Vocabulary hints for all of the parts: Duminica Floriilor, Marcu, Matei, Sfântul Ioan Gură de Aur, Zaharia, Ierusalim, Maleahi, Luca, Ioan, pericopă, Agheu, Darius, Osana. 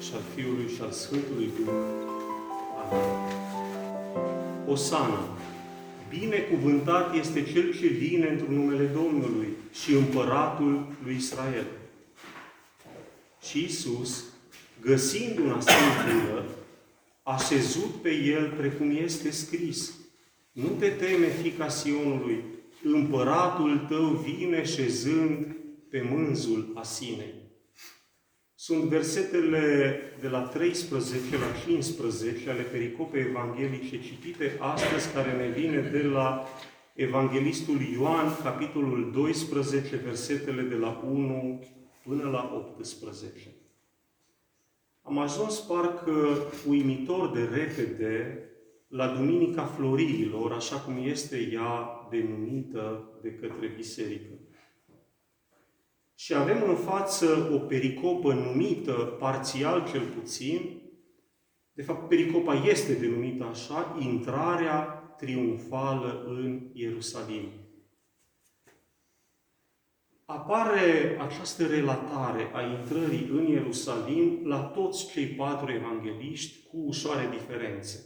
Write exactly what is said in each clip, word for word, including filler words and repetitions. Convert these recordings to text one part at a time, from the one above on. și al Fiului și al Sfântului Duh. Amin. Osana. Binecuvântat este Cel ce vine într-un numele Domnului și Împăratul lui Israel. Și Iisus, găsind un asemenea, a șezut pe el precum este scris. Nu te teme, fiica Sionului, Împăratul tău vine șezând pe mânzul Asinei. Sunt versetele de la treisprezece la cincisprezece ale pericopei evanghelice citite astăzi, care ne vine de la Evanghelistul Ioan, capitolul doisprezece, versetele de la unu până la optsprezece. Am ajuns parcă uimitor de repede la Duminica Florilor, așa cum este ea denumită de către biserică. Și avem în față o pericopă numită, parțial cel puțin, de fapt pericopa este denumită așa, intrarea triumfală în Ierusalim. Apare această relatare a intrării în Ierusalim la toți cei patru evangeliști cu ușoare diferențe.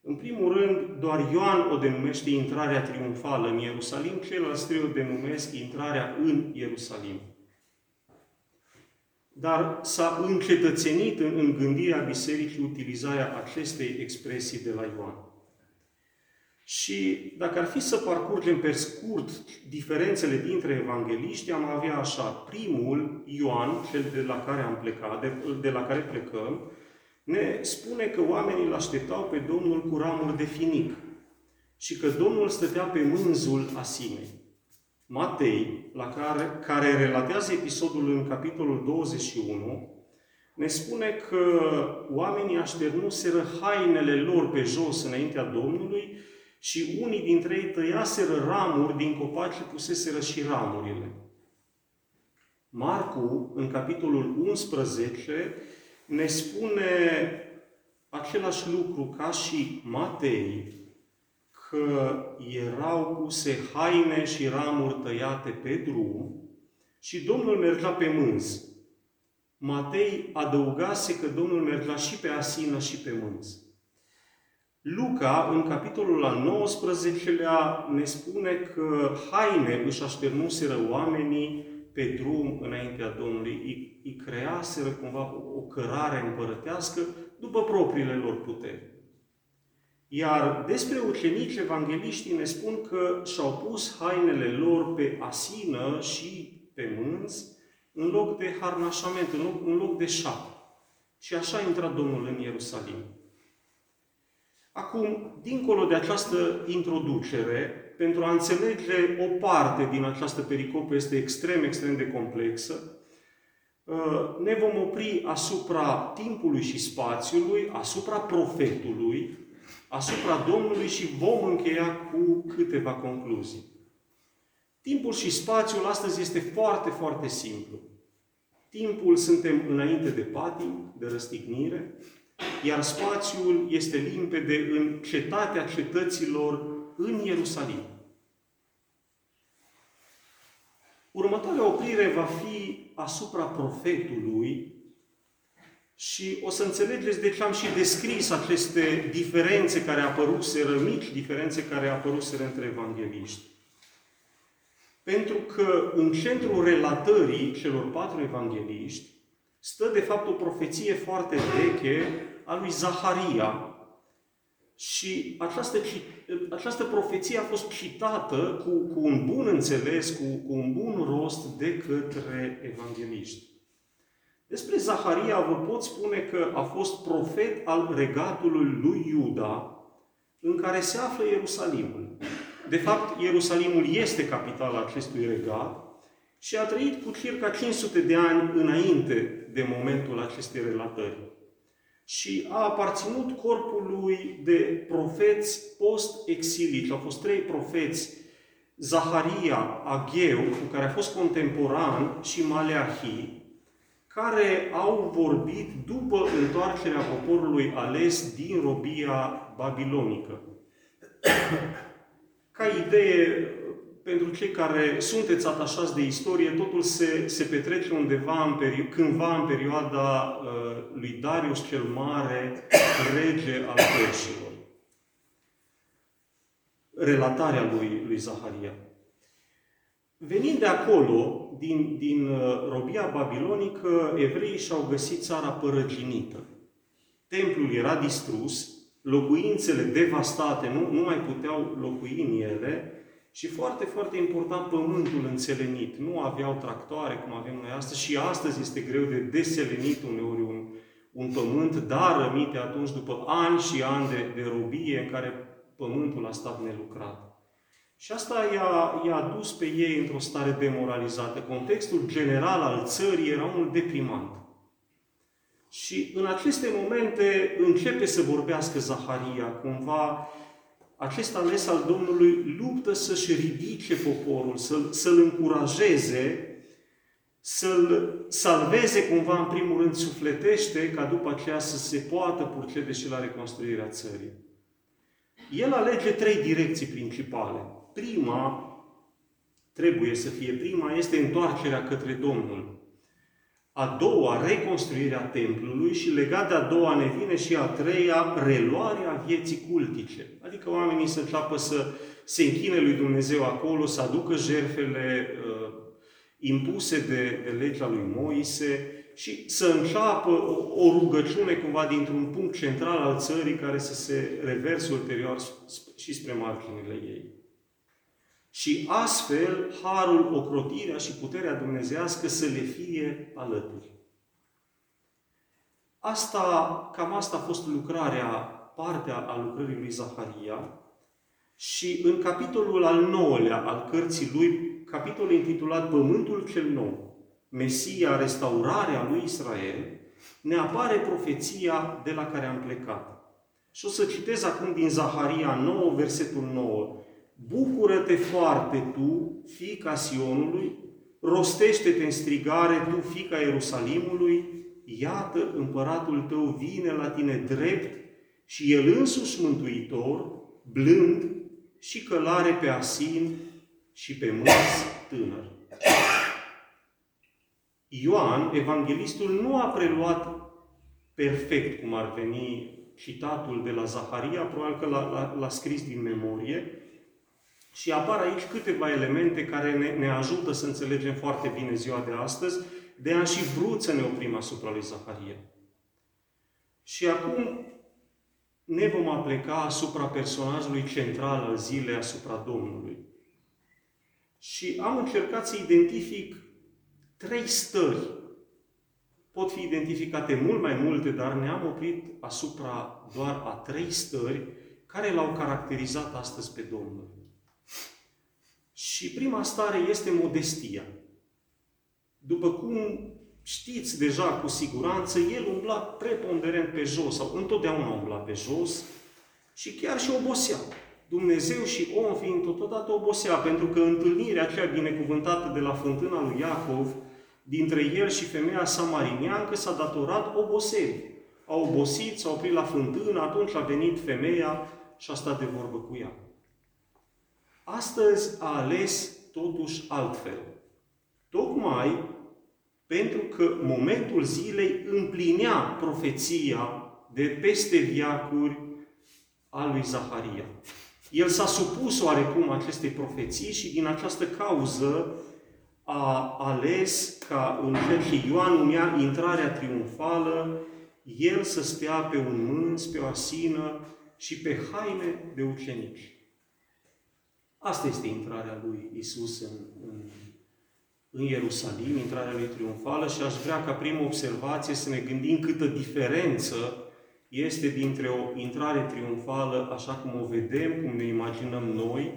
În primul rând, doar Ioan o denumește intrarea triumfală în Ierusalim, ceilalți trei o denumesc intrarea în Ierusalim. Dar s-a încetățenit în, în gândirea bisericii utilizarea acestei expresii de la Ioan. Și dacă ar fi să parcurgem pe scurt diferențele dintre evangeliști, am avea așa, primul, Ioan, cel de la care am plecat, de, de la care plecăm, ne spune că oamenii îl așteptau pe Domnul cu ramuri de finic și că Domnul stătea pe mânzul Asinei. Matei, la care, care relatează episodul în capitolul douăzeci și unu, ne spune că oamenii așternuseră hainele lor pe jos înaintea Domnului și unii dintre ei tăiaseră ramuri din copaci și puseseră și ramurile. Marcu, în capitolul unsprezece, ne spune același lucru ca și Matei, că erau puse haine și ramuri tăiate pe drum și Domnul mergea pe mânz. Matei adăugase că Domnul mergea și pe asină și pe mânz. Luca, în capitolul al nouăsprezecelea, ne spune că haine își așternuseră oamenii pe drum înaintea Domnului, îi, îi creaseră cumva o, o cărare împărătească după propriile lor puteri. Iar despre ucenici, evangheliștii ne spun că și-au pus hainele lor pe asină și pe mânz în loc de harnașament, în loc, în loc de șap. Și așa intra Domnul în Ierusalim. Acum, dincolo de această introducere, pentru a înțelege o parte din această pericopă, este extrem, extrem de complexă, ne vom opri asupra timpului și spațiului, asupra profetului, asupra Domnului și vom încheia cu câteva concluzii. Timpul și spațiul astăzi este foarte, foarte simplu. Timpul suntem înainte de patim, de răstignire, iar spațiul este limpede în cetatea cetăților în Ierusalim. Următoarea oprire va fi asupra profetului și o să înțelegeți de ce am și descris aceste diferențe care apăruseră, mici diferențe care apăruseră între evangeliști. Pentru că în centrul relatării celor patru evangeliști stă de fapt o profeție foarte veche a lui Zaharia, și această, această profeție a fost citată cu, cu un bun înțeles, cu, cu un bun rost de către evangeliști. Despre Zaharia vă pot spune că a fost profet al regatului lui Iuda, în care se află Ierusalimul. De fapt, Ierusalimul este capitala acestui regat și a trăit cu circa cinci sute de ani înainte de momentul acestei relatări. Și a aparținut corpului de profeți post-exilici. Au fost trei profeți, Zaharia, Agheu, cu care a fost contemporan, și Maleahi, care au vorbit după întoarcerea poporului ales din robia babilonică. Ca idee, pentru cei care sunteți atașați de istorie, totul se, se petrece undeva, în perio- cândva în perioada uh, lui Darius cel Mare, rege al perșilor. Relatarea lui, lui Zaharia. Venind de acolo, din, din uh, robia babilonică, evreii și-au găsit țara părăginită. Templul era distrus, locuințele devastate, nu, nu mai puteau locui în ele, și foarte, foarte important, pământul înțelenit. Nu aveau tractoare, cum avem noi astăzi, și astăzi este greu de deselenit uneori un, un pământ, dar rămite atunci după ani și ani de, de robie în care pământul a stat nelucrat. Și asta i-a, i-a dus pe ei într-o stare demoralizată. Contextul general al țării era unul deprimant. Și în aceste momente începe să vorbească Zaharia, cumva. Acest ales al Domnului luptă să-și ridice poporul, să-l, să-l încurajeze, să-l salveze cumva, în primul rând, sufletește, ca după aceea să se poată purcede și la reconstruirea țării. El alege trei direcții principale. Prima, trebuie să fie prima, este întoarcerea către Domnul. A doua, reconstruirea templului, și legat de a doua ne vine și a treia, reluarea vieții cultice. Adică oamenii să înceapă să se închine lui Dumnezeu acolo, să aducă jertfele uh, impuse de, de legea lui Moise și să înceapă o, o rugăciune cumva dintr-un punct central al țării care să se reverse ulterior și spre marginile ei. Și astfel, harul, ocrotirea și puterea dumnezeiască să le fie alături. Asta, cam asta a fost lucrarea, partea a lucrării lui Zaharia. Și în capitolul al nouălea al cărții lui, capitolul intitulat Pământul cel Nou, Mesia, restaurarea lui Israel, ne apare profeția de la care am plecat. Și o să citez acum din Zaharia nouă, versetul nouă. Bucură-te foarte tu, fiica Sionului, rostește-te în strigare tu, fiica Ierusalimului, iată împăratul tău vine la tine drept și el însuși mântuitor, blând și călare pe asin și pe mâz tânăr. Ioan, evanghelistul, nu a preluat perfect cum ar veni citatul de la Zaharia, probabil că l-a, l-a, l-a scris din memorie. Și apar aici câteva elemente care ne, ne ajută să înțelegem foarte bine ziua de astăzi, de am și vrut să ne oprim asupra lui Zaharia. Și acum ne vom apleca asupra personajului central al zilei, asupra Domnului. Și am încercat să identific trei stări. Pot fi identificate mult mai multe, dar ne-am oprit asupra doar a trei stări care l-au caracterizat astăzi pe Domnul. Și prima stare este modestia. După cum știți deja cu siguranță, el umbla preponderent pe jos, sau întotdeauna umbla pe jos, și chiar și obosea. Dumnezeu și om fiind totodată obosea, pentru că întâlnirea aceea binecuvântată de la fântâna lui Iacov, dintre el și femeia samariniancă, s-a datorat oboserii. A obosit, s-a oprit la fântână, atunci a venit femeia și a stat de vorbă cu ea. Astăzi a ales totuși altfel. Tocmai pentru că momentul zilei împlinea profeția de peste viacuri a lui Zaharia. El s-a supus oarecum acestei profeții și din această cauză a ales ca în fel ce Ioan numea intrarea triumfală, el să stea pe un mânz, pe o asină și pe haine de ucenici. Asta este intrarea lui Isus în, în, în Ierusalim, intrarea lui triumfală, și aș vrea ca primă observație să ne gândim câtă diferență este dintre o intrare triumfală așa cum o vedem, cum ne imaginăm noi,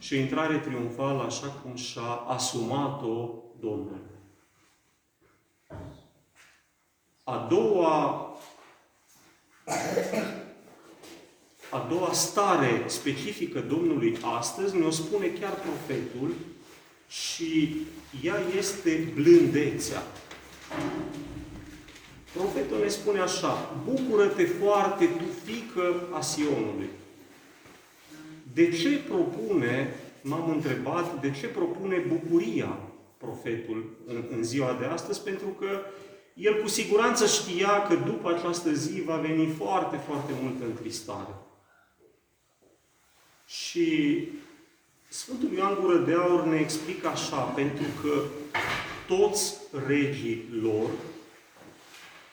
și o intrare triumfală așa cum și-a asumat-o Domnul. A doua A doua stare specifică Domnului astăzi ne-o spune chiar profetul și ea este blândețea. Profetul ne spune așa: bucură-te foarte, tu fiică a Sionului. De ce propune m-am întrebat de ce propune bucuria profetul în, în ziua de astăzi, pentru că el cu siguranță știa că după această zi va veni foarte, foarte multă întristare. Și Sfântul Ioan Gură de Aur ne explică așa, pentru că toți regii lor,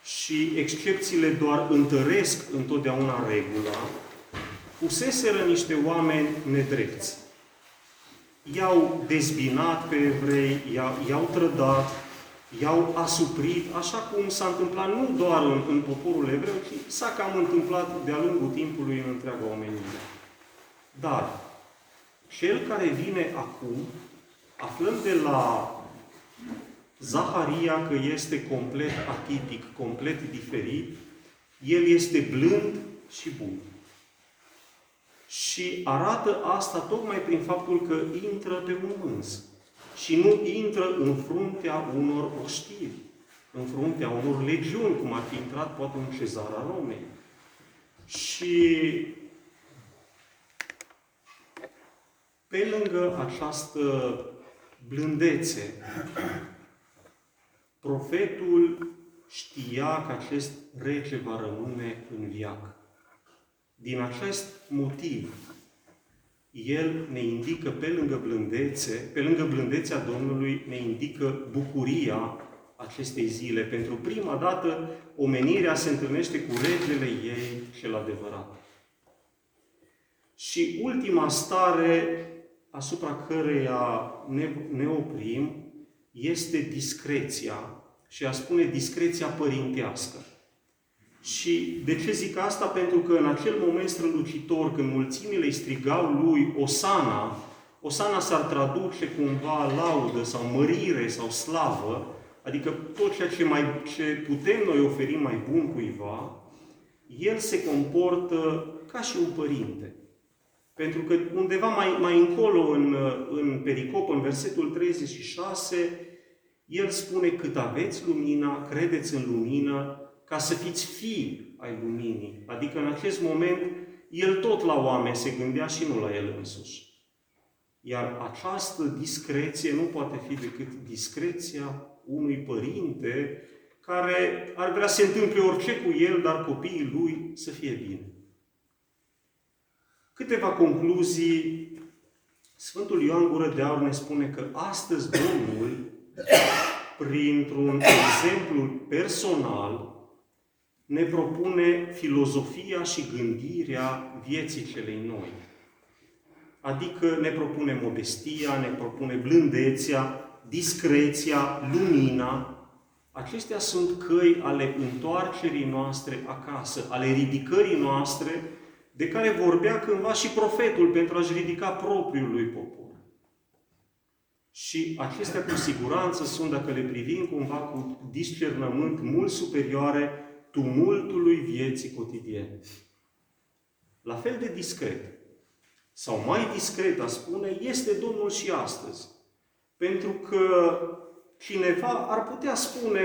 și excepțiile doar întăresc întotdeauna regula, puseseră niște oameni nedrepți. I-au dezbinat pe evrei, i-au trădat, i-au asuprit, așa cum s-a întâmplat nu doar în, în poporul evreu, ci s-a cam întâmplat de-a lungul timpului în întreaga omenire. Dar cel care vine acum, aflăm de la Zaharia că este complet atipic, complet diferit, el este blând și bun. Și arată asta tocmai prin faptul că intră pe un mâns. Și nu intră în fruntea unor oștiri, în fruntea unor legiuni, cum ar fi intrat poate în Cezara Romei. Și pe lângă această blândețe, profetul știa că acest rege va rămâne în viață. Din acest motiv, el ne indică, pe lângă blândețe, pe lângă blândețea Domnului, ne indică bucuria acestei zile. Pentru prima dată, omenirea se întâlnește cu regele ei cel adevărat. Și ultima stare asupra căreia ne, ne oprim este discreția, și a spune discreția părintească. Și de ce zic asta? Pentru că în acel moment strălucitor, când mulțimile îi strigau lui Osana, Osana s-ar traduce cumva laudă sau mărire sau slavă, adică tot ceea ce, mai, ce putem noi oferi mai bun cuiva, el se comportă ca și un părinte. Pentru că undeva mai, mai încolo, în, în pericopă, în versetul treizeci și șase, el spune: cât aveți lumina, credeți în lumină, ca să fiți fii ai luminii. Adică în acest moment, el tot la oameni se gândea și nu la el însuși. Iar această discreție nu poate fi decât discreția unui părinte care ar vrea să se întâmple orice cu el, dar copiii lui să fie bine. Câteva concluzii. Sfântul Ioan Gură de Aur ne spune că astăzi Domnul, printr-un exemplu personal, ne propune filozofia și gândirea vieții celei noi. Adică ne propune modestia, ne propune blândețea, discreția, lumina. Acestea sunt căi ale întoarcerii noastre acasă, ale ridicării noastre, de care vorbea cândva și profetul pentru a-și ridica propriul lui popor. Și acestea cu siguranță sunt, dacă le privim cumva cu discernământ, mult superioare tumultului vieții cotidiene. La fel de discret, sau mai discret, a spune, este Domnul și astăzi. Pentru că cineva ar putea spune: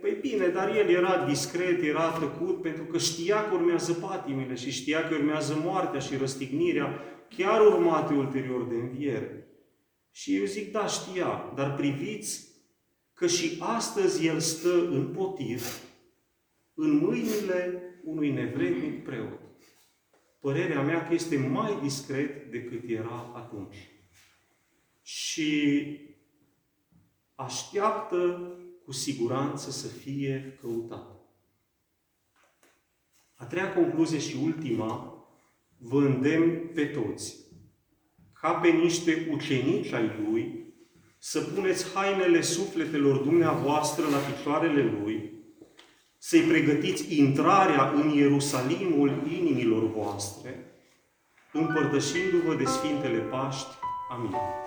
păi bine, dar el era discret, era tăcut, pentru că știa că urmează patimile și știa că urmează moartea și răstignirea, chiar urmate ulterior de înviere. Și eu zic, da, știa, dar priviți că și astăzi el stă în potir, în mâinile unui nevrednic preot. Părerea mea că este mai discret decât era atunci. Și așteaptă cu siguranță să fie căutat. A treia concluzie și ultima, vă îndemn pe toți, ca pe niște ucenici ai Lui, să puneți hainele sufletelor dumneavoastră la picioarele Lui, să-i pregătiți intrarea în Ierusalimul inimilor voastre, împărtășindu-vă de Sfintele Paști. Amin.